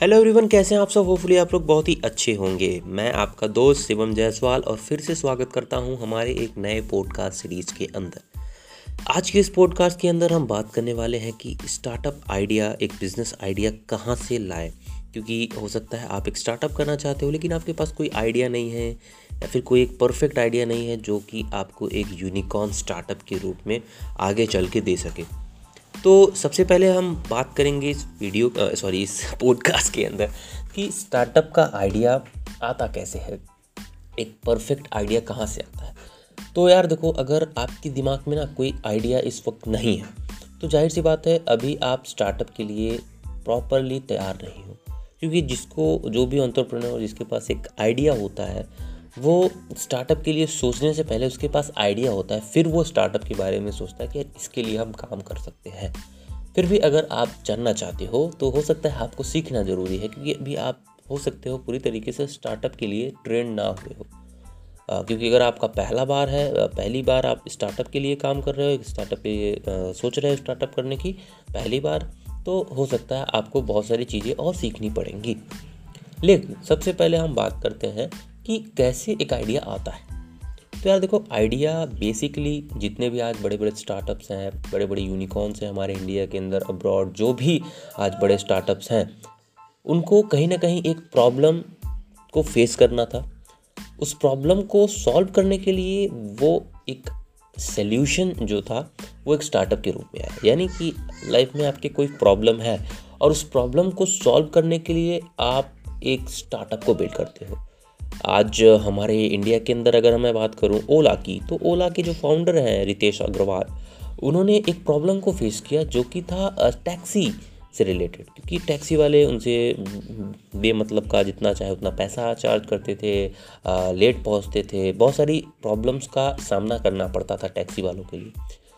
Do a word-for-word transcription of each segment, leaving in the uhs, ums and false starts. Hello everyone, कैसे हैं आप सब। होपफुली आप लोग बहुत ही अच्छे होंगे। मैं आपका दोस्त शिवम जायसवाल और फिर से स्वागत करता हूं हमारे एक नए पॉडकास्ट सीरीज के अंदर। आज के इस पॉडकास्ट के अंदर हम बात करने वाले हैं कि स्टार्टअप आइडिया, एक बिजनेस आइडिया कहां से लाएं, क्योंकि हो सकता है आप एक स्टार्टअप करना चाहते हो लेकिन आपके पास कोई आइडिया नहीं है या फिर कोई एक परफेक्ट आइडिया नहीं है जो कि आपको एक यूनिकॉर्न स्टार्टअप के रूप में आगे चल के दे सके। तो सबसे पहले हम बात करेंगे इस वीडियो सॉरी इस पॉडकास्ट के अंदर कि स्टार्टअप का आइडिया आता कैसे है, एक परफेक्ट आइडिया कहाँ से आता है। तो यार देखो, अगर आपके दिमाग में ना कोई आइडिया इस वक्त नहीं है तो जाहिर सी बात है अभी आप स्टार्टअप के लिए प्रॉपरली तैयार नहीं हो, क्योंकि जिसको जो भी एंटरप्रेन्योर जिसके पास एक आइडिया होता है वो स्टार्टअप के लिए सोचने से पहले उसके पास आइडिया होता है, फिर वो स्टार्टअप के बारे में सोचता है कि इसके लिए हम काम कर सकते हैं। फिर भी अगर आप जानना चाहते हो तो हो सकता है आपको सीखना ज़रूरी है, क्योंकि अभी आप हो सकते हो पूरी तरीके से स्टार्टअप के लिए ट्रेंड ना हुए हो। आ, क्योंकि अगर आपका पहला बार है पहली बार आप स्टार्टअप के लिए काम कर रहे हो, स्टार्टअप के लिए सोच रहे हो स्टार्टअप करने की पहली बार, तो हो सकता है आपको बहुत सारी चीज़ें और सीखनी पड़ेंगी। लेकिन सबसे पहले हम बात करते हैं कि कैसे एक आइडिया आता है। तो यार देखो, आइडिया बेसिकली जितने भी आज बड़े बड़े स्टार्टअप्स हैं, बड़े बड़े यूनिकॉर्न्स हैं हमारे इंडिया के अंदर, अब्रॉड जो भी आज बड़े स्टार्टअप्स हैं, उनको कहीं ना कहीं एक प्रॉब्लम को फेस करना था। उस प्रॉब्लम को सॉल्व करने के लिए वो एक सल्यूशन जो था वो एक स्टार्टअप के रूप में आया। यानी कि लाइफ में आपके कोई प्रॉब्लम है और उस प्रॉब्लम को सॉल्व करने के लिए आप एक स्टार्टअप को बिल्ड करते हो। आज हमारे इंडिया के अंदर अगर मैं बात करूं ओला की, तो ओला के जो फाउंडर हैं रितेश अग्रवाल, उन्होंने एक प्रॉब्लम को फेस किया जो कि था टैक्सी से रिलेटेड, क्योंकि टैक्सी वाले उनसे बेमतलब का जितना चाहे उतना पैसा चार्ज करते थे, लेट पहुंचते थे, बहुत सारी प्रॉब्लम्स का सामना करना पड़ता था टैक्सी वालों के लिए।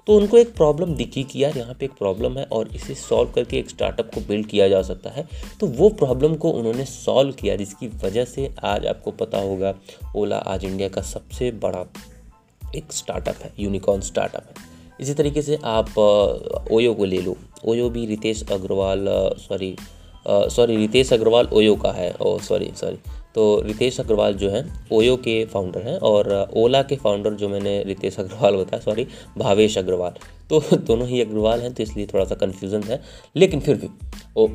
तो उनको एक प्रॉब्लम दिखी कि यार यहाँ पे एक प्रॉब्लम है और इसे सॉल्व करके एक स्टार्टअप को बिल्ड किया जा सकता है। तो वो प्रॉब्लम को उन्होंने सॉल्व किया, जिसकी वजह से आज आपको पता होगा ओला आज इंडिया का सबसे बड़ा एक स्टार्टअप है, यूनिकॉर्न स्टार्टअप है। इसी तरीके से आप ओयो को ले लो। ओयो भी रितेश अग्रवाल सॉरी सॉरी रितेश अग्रवाल ओयो का है ओ सॉरी सॉरी तो रितेश अग्रवाल जो है ओयो के फाउंडर हैं, और ओला के फाउंडर जो मैंने रितेश अग्रवाल बताया सॉरी भावेश अग्रवाल, तो दोनों ही अग्रवाल हैं तो इसलिए थोड़ा सा कन्फ्यूज़न है। लेकिन फिर भी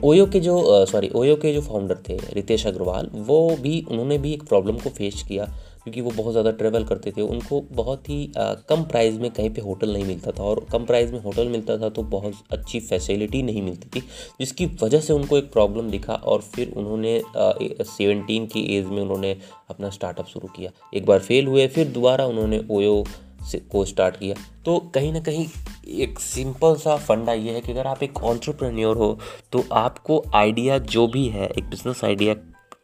ओयो के जो सॉरी ओयो के जो फाउंडर थे रितेश अग्रवाल, वो भी उन्होंने भी एक प्रॉब्लम को फेस किया, क्योंकि वो बहुत ज़्यादा ट्रैवल करते थे। उनको बहुत ही आ, कम प्राइस में कहीं पे होटल नहीं मिलता था, और कम प्राइस में होटल मिलता था तो बहुत अच्छी फैसिलिटी नहीं मिलती थी, जिसकी वजह से उनको एक प्रॉब्लम दिखा और फिर उन्होंने सेवेंटीन की एज में उन्होंने अपना स्टार्टअप शुरू किया। एक बार फेल हुए, फिर दोबारा उन्होंने ओयो को स्टार्ट किया। तो कहीं ना कहीं एक सिंपल सा फंडा ये है कि अगर आप एक एंटरप्रेन्योर हो तो आपको आइडिया जो भी है, एक बिजनेस आइडिया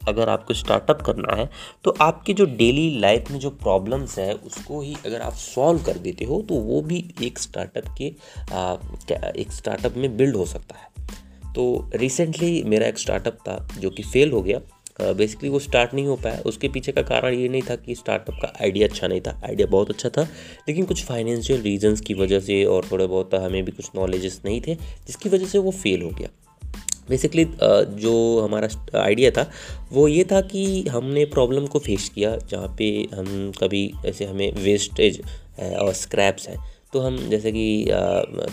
अगर आपको स्टार्टअप करना है, तो आपके जो डेली लाइफ में जो प्रॉब्लम्स है उसको ही अगर आप सॉल्व कर देते हो तो वो भी एक स्टार्टअप के आ, एक स्टार्टअप में बिल्ड हो सकता है। तो रिसेंटली मेरा एक स्टार्टअप था जो कि फेल हो गया। बेसिकली वो स्टार्ट नहीं हो पाया। उसके पीछे का कारण ये नहीं था कि स्टार्टअप का आइडिया अच्छा नहीं था, आइडिया बहुत अच्छा था, लेकिन कुछ फाइनेंशियल रीजंस की वजह से और थोड़े बहुत हमें भी कुछ नॉलेजेस नहीं थे, जिसकी वजह से वो फेल हो गया। बेसिकली जो हमारा आइडिया था वो ये था कि हमने प्रॉब्लम को फेस किया जहाँ पे हम कभी ऐसे हमें वेस्टेज है और स्क्रैप्स हैं, तो हम जैसे कि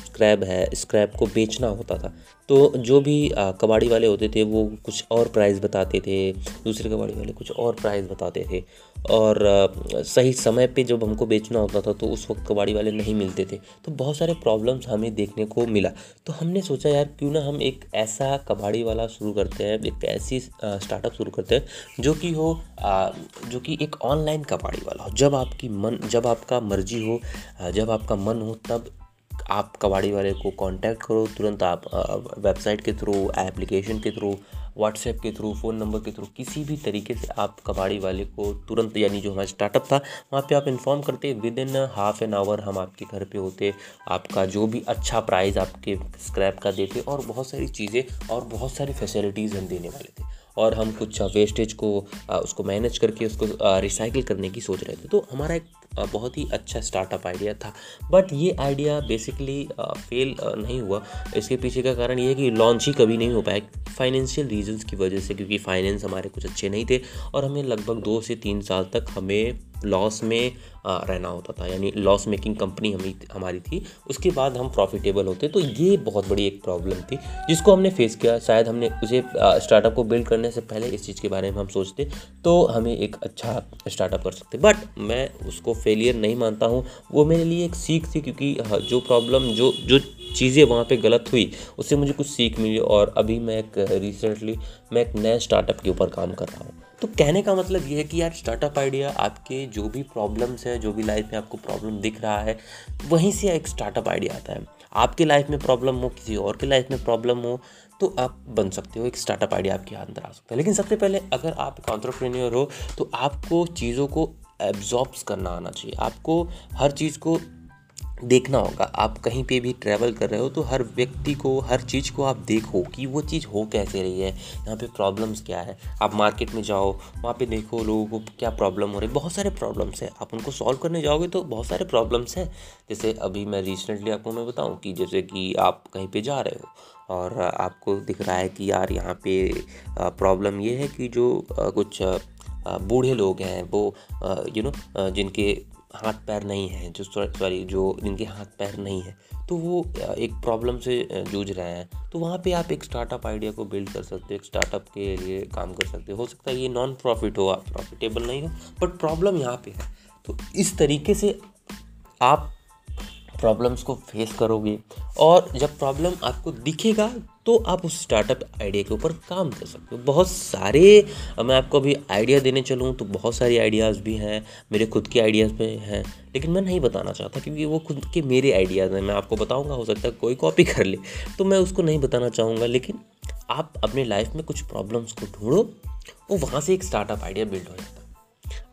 स्क्रैप है, स्क्रैप को बेचना होता था तो जो भी आ, कबाड़ी वाले होते थे वो कुछ और प्राइस बताते थे, दूसरे कबाड़ी वाले कुछ और प्राइस बताते थे, और आ, सही समय पे जब हमको बेचना होता था तो उस वक्त कबाड़ी वाले नहीं मिलते थे। तो बहुत सारे प्रॉब्लम्स हमें देखने को मिला। तो हमने सोचा यार क्यों ना हम एक ऐसा कबाड़ी वाला शुरू करते हैं, एक ऐसी स्टार्टअप शुरू करते हैं जो कि हो आ, जो कि एक ऑनलाइन कबाड़ी वाला हो। जब आपकी मन जब आपका मर्जी हो, जब आपका मन हो, तब आप कबाड़ी वाले को कांटेक्ट करो। तुरंत आप वेबसाइट के थ्रू, एप्लीकेशन के थ्रू, व्हाट्सएप के थ्रू, फ़ोन नंबर के थ्रू, किसी भी तरीके से आप कबाड़ी वाले को तुरंत, यानी जो हमारा स्टार्टअप था वहाँ पे आप इन्फॉर्म करते। Within half an hour हम आपके घर पे होते, आपका जो भी अच्छा प्राइस आपके स्क्रैप का देते, और बहुत सारी चीज़ें और बहुत सारी फैसिलिटीज़ हम देने वाले थे, और हम कुछ वेस्टेज को उसको मैनेज करके उसको रिसाइकिल करने की सोच रहे थे। तो हमारा एक बहुत ही अच्छा स्टार्टअप आइडिया था, बट ये आइडिया बेसिकली फेल नहीं हुआ। इसके पीछे का कारण ये है कि लॉन्च ही कभी नहीं हो पाया फाइनेंशियल रीजंस की वजह से, क्योंकि फाइनेंस हमारे कुछ अच्छे नहीं थे और हमें लगभग दो से तीन साल तक हमें लॉस में रहना होता था, यानी लॉस मेकिंग कंपनी हमी हमारी थी। उसके बाद हम प्रॉफिटेबल होते, तो ये बहुत बड़ी एक प्रॉब्लम थी जिसको हमने फेस किया। शायद हमने उसे स्टार्टअप को बिल्ड करने से पहले इस चीज़ के बारे में हम सोचते तो हमें एक अच्छा स्टार्टअप कर सकते। बट मैं उसको फेलियर नहीं मानता हूँ, वो मेरे लिए एक सीख थी, क्योंकि जो प्रॉब्लम जो जो चीज़ें वहाँ पे गलत हुई उससे मुझे कुछ सीख मिली। और अभी मैं एक रिसेंटली मैं एक नए स्टार्टअप के ऊपर काम कर रहा हूँ। तो कहने का मतलब ये है कि यार स्टार्टअप आइडिया आपके जो भी प्रॉब्लम्स है, जो भी लाइफ में आपको प्रॉब्लम दिख रहा है, वहीं से एक स्टार्टअप आइडिया आता है। आपके लाइफ में प्रॉब्लम हो, किसी और के लाइफ में प्रॉब्लम हो, तो आप बन सकते हो, एक स्टार्टअप आइडिया आपके अंदर आ सकता है। लेकिन सबसे पहले अगर आप एक एंटरप्रेन्योर हो तो आपको चीज़ों को एब्जॉर्ब्स करना आना चाहिए, आपको हर चीज़ को देखना होगा। आप कहीं पे भी ट्रैवल कर रहे हो तो हर व्यक्ति को, हर चीज़ को आप देखो कि वो चीज़ हो कैसे रही है, यहाँ पे प्रॉब्लम्स क्या है। आप मार्केट में जाओ, वहाँ पे देखो लोगों को क्या प्रॉब्लम हो रही है, बहुत सारे प्रॉब्लम्स हैं। आप उनको सॉल्व करने जाओगे तो बहुत सारे प्रॉब्लम्स हैं। जैसे अभी मैं रिसेंटली आपको मैं बताऊं कि जैसे कि आप कहीं पर जा रहे हो और आपको दिख रहा है कि यार यहाँ पे प्रॉब्लम ये है कि जो कुछ बूढ़े लोग हैं वो यू नो जिनके हाथ पैर नहीं है, जो सॉरी जो जिनके हाथ पैर नहीं है, तो वो एक प्रॉब्लम से जूझ रहे हैं। तो वहाँ पे आप एक स्टार्टअप आइडिया को बिल्ड कर सकते हो, एक स्टार्टअप के लिए काम कर सकते हो। हो सकता है ये नॉन प्रॉफिट हो, आप प्रॉफिटेबल नहीं हो, बट प्रॉब्लम यहाँ पे है। तो इस तरीके से आप प्रॉब्लम्स को फेस करोगे और जब प्रॉब्लम आपको दिखेगा तो आप उस स्टार्टअप आइडिया के ऊपर काम कर सकते हो। बहुत सारे मैं आपको अभी आइडिया देने चलूँ तो बहुत सारी आइडियाज़ भी हैं, मेरे खुद के आइडियाज़ भी हैं, लेकिन मैं नहीं बताना चाहता क्योंकि वो खुद के मेरे आइडियाज़ हैं। मैं आपको बताऊँगा, हो सकता है कोई कॉपी कर ले, तो मैं उसको नहीं बताना चाहूँगा। लेकिन आप अपने लाइफ में कुछ प्रॉब्लम्स को ढूंढो और वहाँ से एक स्टार्टअप आइडिया बिल्ड हो जाता है।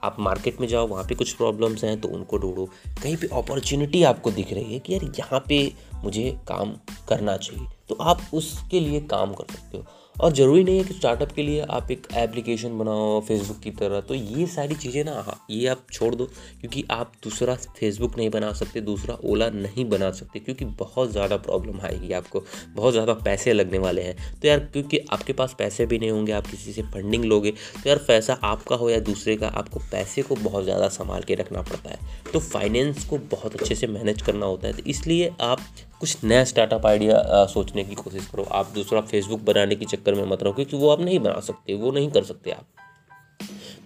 आप मार्केट में जाओ, वहाँ पे कुछ प्रॉब्लम्स हैं तो उनको ढूंढो। कहीं पे अपॉर्चुनिटी आपको दिख रही है कि यार यहाँ पे मुझे काम करना चाहिए, तो आप उसके लिए काम कर सकते हो। और ज़रूरी नहीं है कि स्टार्टअप के लिए आप एक एप्लीकेशन बनाओ फेसबुक की तरह, तो ये सारी चीज़ें ना हाँ ये आप छोड़ दो, क्योंकि आप दूसरा फेसबुक नहीं बना सकते, दूसरा ओला नहीं बना सकते, क्योंकि बहुत ज़्यादा प्रॉब्लम आएगी, आपको बहुत ज़्यादा पैसे लगने वाले हैं। तो यार क्योंकि आपके पास पैसे भी नहीं होंगे, आप किसी से फंडिंग लोगे तो यार पैसा आपका हो या दूसरे का, आपको पैसे को बहुत ज़्यादा संभाल के रखना पड़ता है। तो फाइनेंस को बहुत अच्छे से मैनेज करना होता है। तो इसलिए आप कुछ नया स्टार्टअप आइडिया सोचने की कोशिश करो। आप दूसरा फेसबुक बनाने की चक्कर में मत रहो, क्योंकि वो आप नहीं बना सकते, वो नहीं कर सकते आप।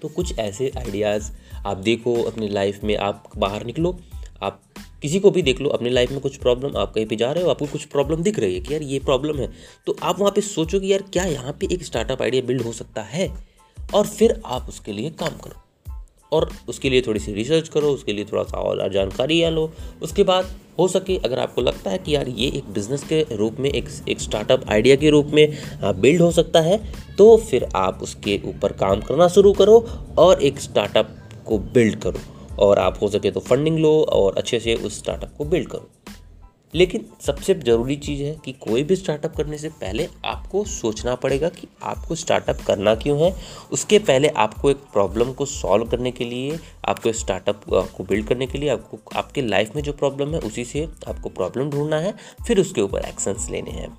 तो कुछ ऐसे आइडियाज़ आप देखो अपनी लाइफ में। आप बाहर निकलो, आप किसी को भी देख लो अपनी लाइफ में कुछ प्रॉब्लम, आप कहीं पे जा रहे हो, आपको कुछ प्रॉब्लम दिख रही है कि यार ये प्रॉब्लम है, तो आप वहाँ पे सोचो कि यार क्या यहाँ पे एक स्टार्टअप आइडिया बिल्ड हो सकता है, और फिर आप उसके लिए काम करो। और उसके लिए थोड़ी सी रिसर्च करो, उसके लिए थोड़ा सा और जानकारी लो। उसके बाद हो सके अगर आपको लगता है कि यार ये एक बिज़नेस के रूप में, एक एक स्टार्टअप आइडिया के रूप में बिल्ड हो सकता है, तो फिर आप उसके ऊपर काम करना शुरू करो और एक स्टार्टअप को बिल्ड करो। और आप हो सके तो फंडिंग लो और अच्छे से उस स्टार्टअप को बिल्ड करो। लेकिन सबसे ज़रूरी चीज़ है कि कोई भी स्टार्टअप करने से पहले आपको सोचना पड़ेगा कि आपको स्टार्टअप करना क्यों है। उसके पहले आपको एक प्रॉब्लम को सॉल्व करने के लिए, आपको स्टार्टअप को बिल्ड करने के लिए, आपको आपके लाइफ में जो प्रॉब्लम है उसी से आपको प्रॉब्लम ढूंढना है, फिर उसके ऊपर एक्शंस लेने हैं,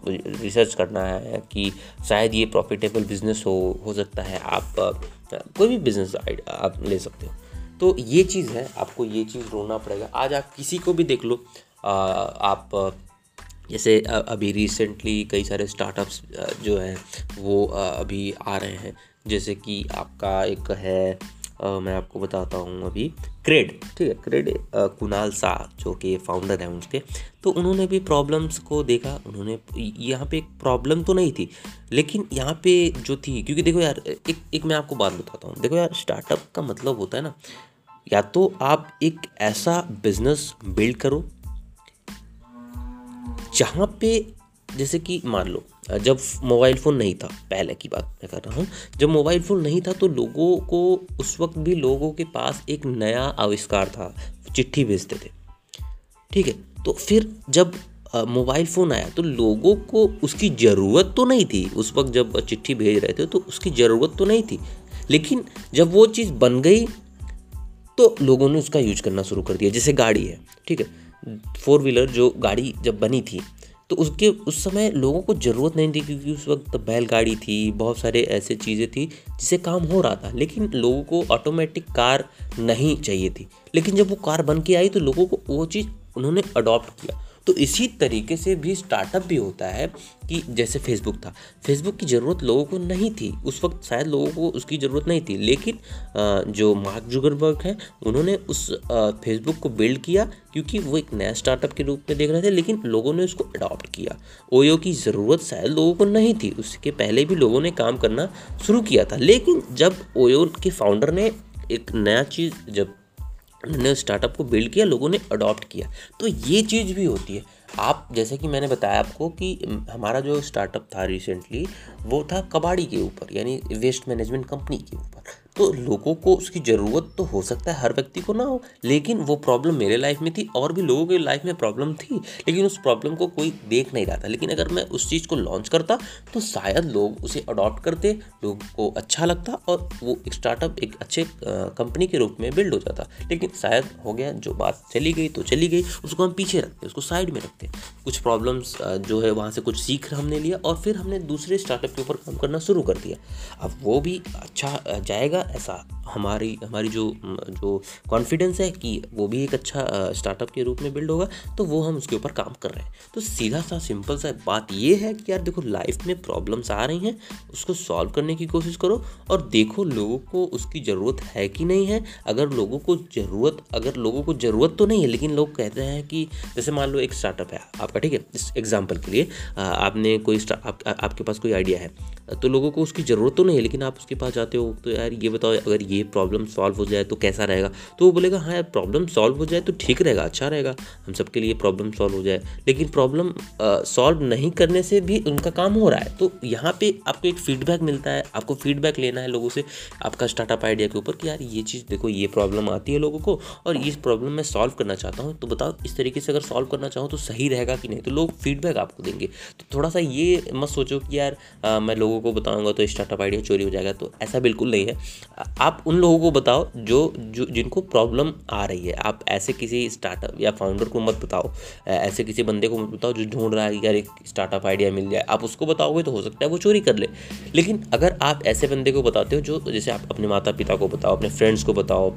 रिसर्च करना है कि शायद ये प्रॉफिटेबल बिजनेस हो हो सकता है। आप कोई भी बिजनेस आइडिया आप ले सकते हो। तो ये चीज़ है, आपको ये चीज़ ढूंढना पड़ेगा। आज आप किसी को भी देख लो, आ, आप जैसे अभी रिसेंटली कई सारे स्टार्टअप्स जो हैं वो अभी आ रहे हैं। जैसे कि आपका एक है, मैं आपको बताता हूँ अभी, क्रेड, ठीक है, क्रेड, कुणाल शाह जो कि फाउंडर हैं उनके, तो उन्होंने भी प्रॉब्लम्स को देखा। उन्होंने यहाँ पे एक प्रॉब्लम तो नहीं थी, लेकिन यहाँ पे जो थी, क्योंकि देखो यार एक एक मैं आपको बात बताता हूँ। देखो यार स्टार्टअप का मतलब होता है ना, या तो आप एक ऐसा बिजनेस बिल्ड करो जहाँ पे, जैसे कि मान लो जब मोबाइल फ़ोन नहीं था, पहले की बात मैं कर रहा हूँ, जब मोबाइल फ़ोन नहीं था तो लोगों को उस वक्त भी लोगों के पास एक नया आविष्कार था, चिट्ठी भेजते थे, ठीक है। तो फिर जब मोबाइल फ़ोन आया तो लोगों को उसकी ज़रूरत तो नहीं थी, उस वक्त जब चिट्ठी भेज रहे थे तो उसकी ज़रूरत तो नहीं थी, लेकिन जब वो चीज़ बन गई तो लोगों ने उसका यूज करना शुरू कर दिया। जैसे गाड़ी है, ठीक है, फोर व्हीलर जो गाड़ी जब बनी थी तो उसके उस समय लोगों को ज़रूरत नहीं थी, क्योंकि उस वक्त बैलगाड़ी थी, बहुत सारे ऐसे चीज़ें थी जिससे काम हो रहा था, लेकिन लोगों को ऑटोमेटिक कार नहीं चाहिए थी। लेकिन जब वो कार बन के आई तो लोगों को वो चीज़ उन्होंने अडॉप्ट किया। तो इसी तरीके से भी स्टार्टअप भी होता है कि जैसे फेसबुक था, फेसबुक की ज़रूरत लोगों को नहीं थी उस वक्त, शायद लोगों को उसकी ज़रूरत नहीं थी, लेकिन जो मार्क जुकरबर्ग हैं उन्होंने उस फेसबुक को बिल्ड किया, क्योंकि वो एक नया स्टार्टअप के रूप में देख रहे थे, लेकिन लोगों ने उसको अडॉप्ट किया। ओयो की ज़रूरत शायद लोगों को नहीं थी, उसके पहले भी लोगों ने काम करना शुरू किया था, लेकिन जब ओयो के फाउंडर ने एक नया चीज़ जब उन्होंने स्टार्टअप को बिल्ड किया, लोगों ने अडॉप्ट किया। तो ये चीज़ भी होती है। आप जैसे कि मैंने बताया आपको कि हमारा जो स्टार्टअप था रिसेंटली वो था कबाड़ी के ऊपर, यानी वेस्ट मैनेजमेंट कंपनी के ऊपर। तो लोगों को उसकी ज़रूरत तो हो सकता है हर व्यक्ति को ना हो, लेकिन वो प्रॉब्लम मेरे लाइफ में थी और भी लोगों के लाइफ में प्रॉब्लम थी, लेकिन उस प्रॉब्लम को कोई देख नहीं रहा था। लेकिन अगर मैं उस चीज़ को लॉन्च करता तो शायद लोग उसे अडॉप्ट करते, लोगों को अच्छा लगता और वो स्टार्टअप एक अच्छे कंपनी के रूप में बिल्ड हो जाता। लेकिन शायद हो गया, जो बात चली गई तो चली गई, उसको हम पीछे रखते, उसको साइड में रखते। कुछ प्रॉब्लम्स जो है वहाँ से कुछ सीख हमने लिया और फिर हमने दूसरे स्टार्टअप के ऊपर काम करना शुरू कर दिया। अब वो भी अच्छा जाएगा, ऐसा हमारी हमारी जो जो कॉन्फिडेंस है कि वो भी एक अच्छा स्टार्टअप के रूप में बिल्ड होगा, तो वो हम उसके ऊपर काम कर रहे हैं। तो सीधा सा सिंपल सा बात ये है कि यार देखो, लाइफ में प्रॉब्लम्स आ रही हैं, उसको सॉल्व करने की कोशिश करो और देखो लोगों को उसकी ज़रूरत है कि नहीं है। अगर लोगों को ज़रूरत अगर लोगों को ज़रूरत तो नहीं है, लेकिन लोग कहते हैं कि जैसे मान लो एक स्टार्टअप है आपका, ठीक है, इस एग्जाम्पल के लिए आपने कोई आप, आ, आपके पास कोई आइडिया है, तो लोगों को उसकी ज़रूरत तो नहीं है, लेकिन आप उसके पास जाते हो तो यार ये बताओ अगर ये प्रॉब्लम सॉल्व हो जाए तो कैसा रहेगा। तो वो बोलेगा हाँ यार प्रॉब्लम सॉल्व हो जाए तो ठीक रहेगा, अच्छा रहेगा, हम सबके लिए प्रॉब्लम सॉल्व हो जाए। लेकिन प्रॉब्लम सॉल्व नहीं करने से भी उनका काम हो रहा है। तो यहाँ पे आपको एक फीडबैक मिलता है, आपको फीडबैक लेना है लोगों से आपका स्टार्टअप आइडिया के ऊपर कि यार ये चीज़ देखो, ये प्रॉब्लम आती है लोगों को और इस प्रॉब्लम मैं सॉल्व करना चाहता हूँ, तो बताओ इस तरीके से अगर सॉल्व करना चाहूँ तो सही रहेगा कि नहीं। तो लोग फीडबैक आपको देंगे। तो थोड़ा सा ये मत सोचो कि यार मैं लोगों को बताऊँगा तो स्टार्टअप आइडिया चोरी हो जाएगा, तो ऐसा बिल्कुल नहीं है। आप उन लोगों को बताओ जो जो जिनको प्रॉब्लम आ रही है। आप ऐसे किसी स्टार्टअप या फाउंडर को मत बताओ, ऐसे किसी बंदे को मत बताओ जो ढूंढ रहा है कि यार एक स्टार्टअप आइडिया मिल जाए। आप उसको बताओगे तो हो सकता है वो चोरी कर ले। लेकिन अगर आप ऐसे बंदे को बताते हो, जो जैसे आप अपने माता पिता को बताओ, अपने फ्रेंड्स को बताओ,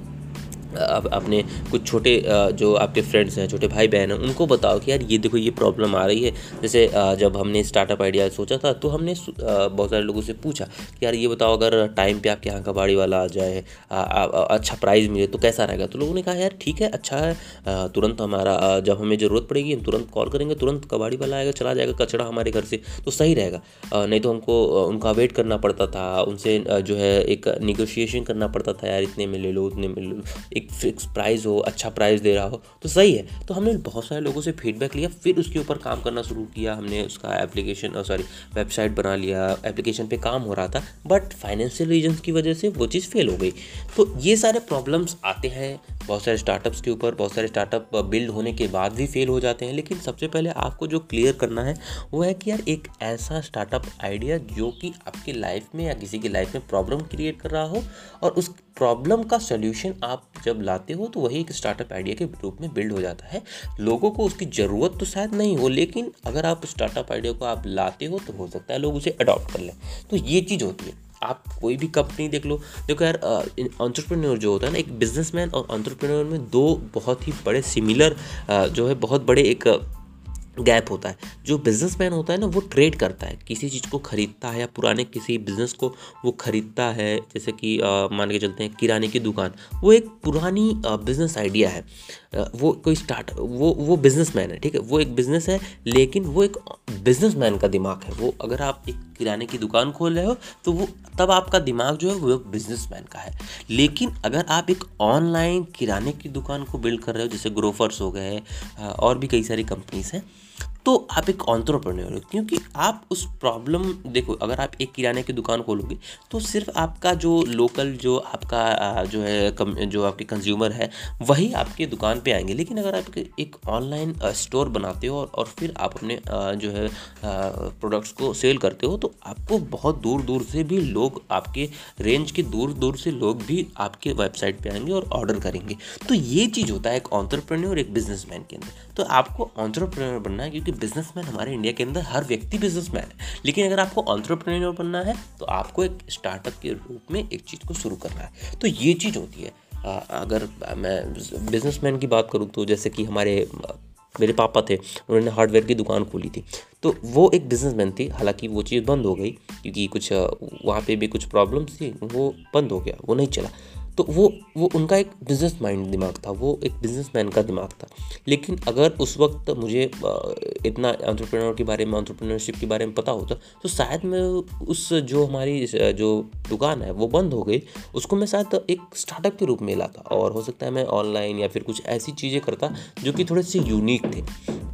आप अपने कुछ छोटे जो आपके फ्रेंड्स हैं, छोटे भाई बहन हैं, उनको बताओ कि यार ये देखो ये प्रॉब्लम आ रही है। जैसे जब हमने स्टार्टअप आइडिया सोचा था तो हमने बहुत सारे लोगों से पूछा कि यार ये बताओ अगर टाइम पे आपके यहाँ कबाड़ी वाला आ जाए, आ, आ, अच्छा प्राइस मिले तो कैसा रहेगा। तो लोगों ने कहा यार ठीक है, अच्छा है, तुरंत हमारा जब हमें ज़रूरत पड़ेगी हम तुरंत कॉल करेंगे, तुरंत कबाड़ी वाला आएगा, चला जाएगा कचरा हमारे घर से, तो सही रहेगा। नहीं तो हमको उनका वेट करना पड़ता था, उनसे जो है एक निगोशिएशन करना पड़ता था, यार इतने में ले लो, उतने में ले लो, फिक्स प्राइस हो, अच्छा प्राइस दे रहा हो तो सही है। तो हमने बहुत सारे लोगों से फीडबैक लिया, फिर उसके ऊपर काम करना शुरू किया। हमने उसका एप्लीकेशन और सॉरी वेबसाइट बना लिया, एप्लीकेशन पे काम हो रहा था, बट फाइनेंशियल रीजंस की वजह से वो चीज़ फेल हो गई। तो ये सारे प्रॉब्लम्स आते हैं बहुत सारे स्टार्टअप्स के ऊपर, बहुत सारे स्टार्टअप बिल्ड होने के बाद भी फेल हो जाते हैं। लेकिन सबसे पहले आपको जो क्लियर करना है वो है कि यार एक ऐसा स्टार्टअप आइडिया जो कि आपकी लाइफ में या किसी की लाइफ में प्रॉब्लम क्रिएट कर रहा हो, और उस प्रॉब्लम का सोल्यूशन आप जब लाते हो तो वही एक स्टार्टअप आइडिया के रूप में बिल्ड हो जाता है। लोगों को उसकी ज़रूरत तो शायद नहीं हो, लेकिन अगर आप स्टार्टअप आइडिया को आप लाते हो तो हो सकता है लोग उसे अडॉप्ट कर लें। तो ये चीज़ होती है। आप कोई भी कंपनी देख लो, देखो यार एंटरप्रेन्योर जो होता है ना, एक बिजनेसमैन और एंटरप्रेन्योर में दो बहुत ही बड़े सिमिलर जो है बहुत बड़े एक गैप होता है। जो बिजनेसमैन होता है ना वो ट्रेड करता है, किसी चीज़ को ख़रीदता है या पुराने किसी बिज़नेस को वो ख़रीदता है। जैसे कि मान के चलते हैं किराने की दुकान, वो एक पुरानी बिज़नेस आइडिया है, आ, वो कोई स्टार्ट वो वो बिजनेसमैन है, ठीक है, वो एक बिज़नेस है, लेकिन वो एक बिजनेसमैन का दिमाग है। वो अगर आप एक किराने की दुकान खोल रहे हो तो वो तब आपका दिमाग जो है वो बिजनेसमैन का है। लेकिन अगर आप एक ऑनलाइन किराने की दुकान को बिल्ड कर रहे हो, जैसे ग्रोफर्स हो गए और भी कई सारी कंपनीज हैं, तो आप एक एंटरप्रेन्योर हो, क्योंकि आप उस प्रॉब्लम देखो। अगर आप एक किराने की दुकान खोलोगे तो सिर्फ आपका जो लोकल जो आपका जो है कम, जो आपके कंज्यूमर है वही आपके दुकान पे आएंगे। लेकिन अगर आप एक ऑनलाइन स्टोर बनाते हो और, और फिर आप अपने जो है प्रोडक्ट्स को सेल करते हो, तो आपको बहुत दूर दूर से भी लोग, आपके रेंज के दूर दूर से लोग भी आपके वेबसाइट पर आएंगे और ऑर्डर करेंगे। तो ये चीज़ होता है एक एंटरप्रेन्योर, एक बिजनेसमैन के अंदर। तो आपको एंटरप्रेन्योर बनना है, क्योंकि बिजनेसमैन हमारे इंडिया के अंदर हर व्यक्ति बिजनेसमैन है। लेकिन अगर आपको एंटरप्रेन्योर बनना है तो आपको एक स्टार्टअप के रूप में एक चीज़ को शुरू करना है। तो ये चीज़ होती है। अगर मैं बिजनेसमैन की बात करूँ तो जैसे कि हमारे मेरे पापा थे, उन्होंने हार्डवेयर की दुकान खोली थी, तो वो एक बिजनेसमैन थे। हालांकि वो चीज़ बंद हो गई क्योंकि कुछ वहाँ पे भी कुछ प्रॉब्लम्स थी, वो बंद हो गया, वो नहीं चला। तो वो वो उनका एक बिज़नेस माइंड दिमाग था, वो एक बिजनेसमैन का दिमाग था। लेकिन अगर उस वक्त मुझे इतना एंटरप्रेन्योर के बारे में, एंटरप्रेन्योरशिप के बारे में पता होता तो शायद मैं उस जो हमारी जो दुकान है वो बंद हो गई, उसको मैं शायद एक स्टार्टअप के रूप में लाता और हो सकता है मैं ऑनलाइन या फिर कुछ ऐसी चीज़ें करता जो कि थोड़े से यूनिक थे।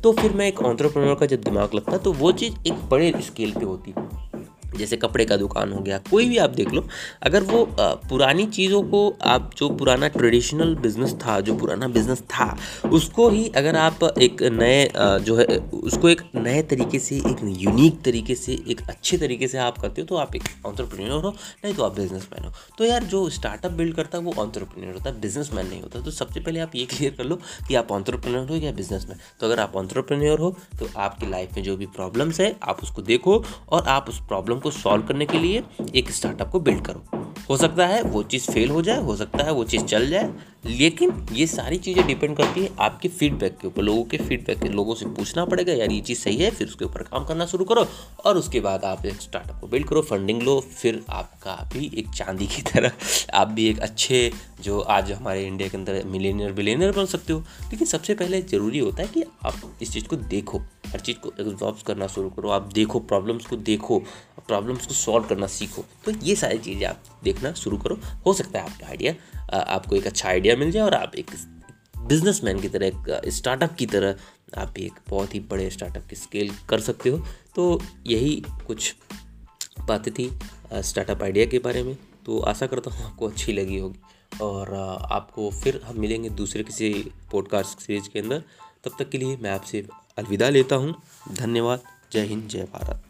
तो फिर मैं एक एंटरप्रेन्योर का जब दिमाग लगता तो वो चीज़ एक बड़े स्केल पर होती, जैसे कपड़े का दुकान हो गया, कोई भी आप देख लो। अगर वो पुरानी चीज़ों को आप, जो पुराना ट्रेडिशनल बिजनेस था, जो पुराना बिजनेस था, उसको ही अगर आप एक नए जो है उसको एक नए तरीके से, एक यूनिक तरीके से, एक अच्छे तरीके से आप करते हो तो आप एक एंटरप्रेन्योर हो, नहीं तो आप बिजनेसमैन हो। तो यार जो स्टार्टअप बिल्ड करता है वो एंटरप्रेन्योर होता है, बिजनेसमैन नहीं होता। तो सबसे पहले आप ये क्लियर कर लो कि आप एंटरप्रेन्योर हो या बिजनेसमैन। तो अगर आप एंटरप्रेन्योर हो तो आपकी लाइफ में जो भी प्रॉब्लम्स है आप उसको देखो और आप उस प्रॉब्लम को सॉल्व करने के लिए एक स्टार्टअप को बिल्ड करो। हो सकता है वो चीज़ फेल हो जाए, हो सकता है वो चीज़ चल जाए, लेकिन ये सारी चीज़ें डिपेंड करती है आपके फीडबैक के ऊपर, लोगों के फीडबैक के। लोगों से पूछना पड़ेगा यार ये चीज़ सही है, फिर उसके ऊपर काम करना शुरू करो और उसके बाद आप एक स्टार्टअप को बिल्ड करो, फंडिंग लो, फिर आपका भी एक चांदी की तरह आप भी एक अच्छे जो आज हमारे इंडिया के अंदर मिलियनियर बिलियनियर बन सकते हो। लेकिन सबसे पहले ज़रूरी होता है कि आप इस चीज़ को देखो, हर चीज़ को एग्जॉर्ब करना शुरू करो, आप देखो प्रॉब्लम्स को, देखो प्रॉब्लम्स को सॉल्व करना सीखो। तो ये सारी चीज़ें आप देखना शुरू करो। हो सकता है आपका आइडिया, आपको एक अच्छा आइडिया मिल जाए और आप एक बिजनेसमैन की तरह, एक स्टार्टअप की तरह आप एक बहुत ही बड़े स्टार्टअप की स्केल कर सकते हो। तो यही कुछ बातें थी स्टार्टअप आइडिया के बारे में। तो आशा करता हूँ आपको अच्छी लगी होगी और आपको फिर हम मिलेंगे दूसरे किसी पॉडकास्ट सीरीज के अंदर। तब तक के लिए मैं आपसे अलविदा लेता हूँ। धन्यवाद। जय हिंद, जय भारत।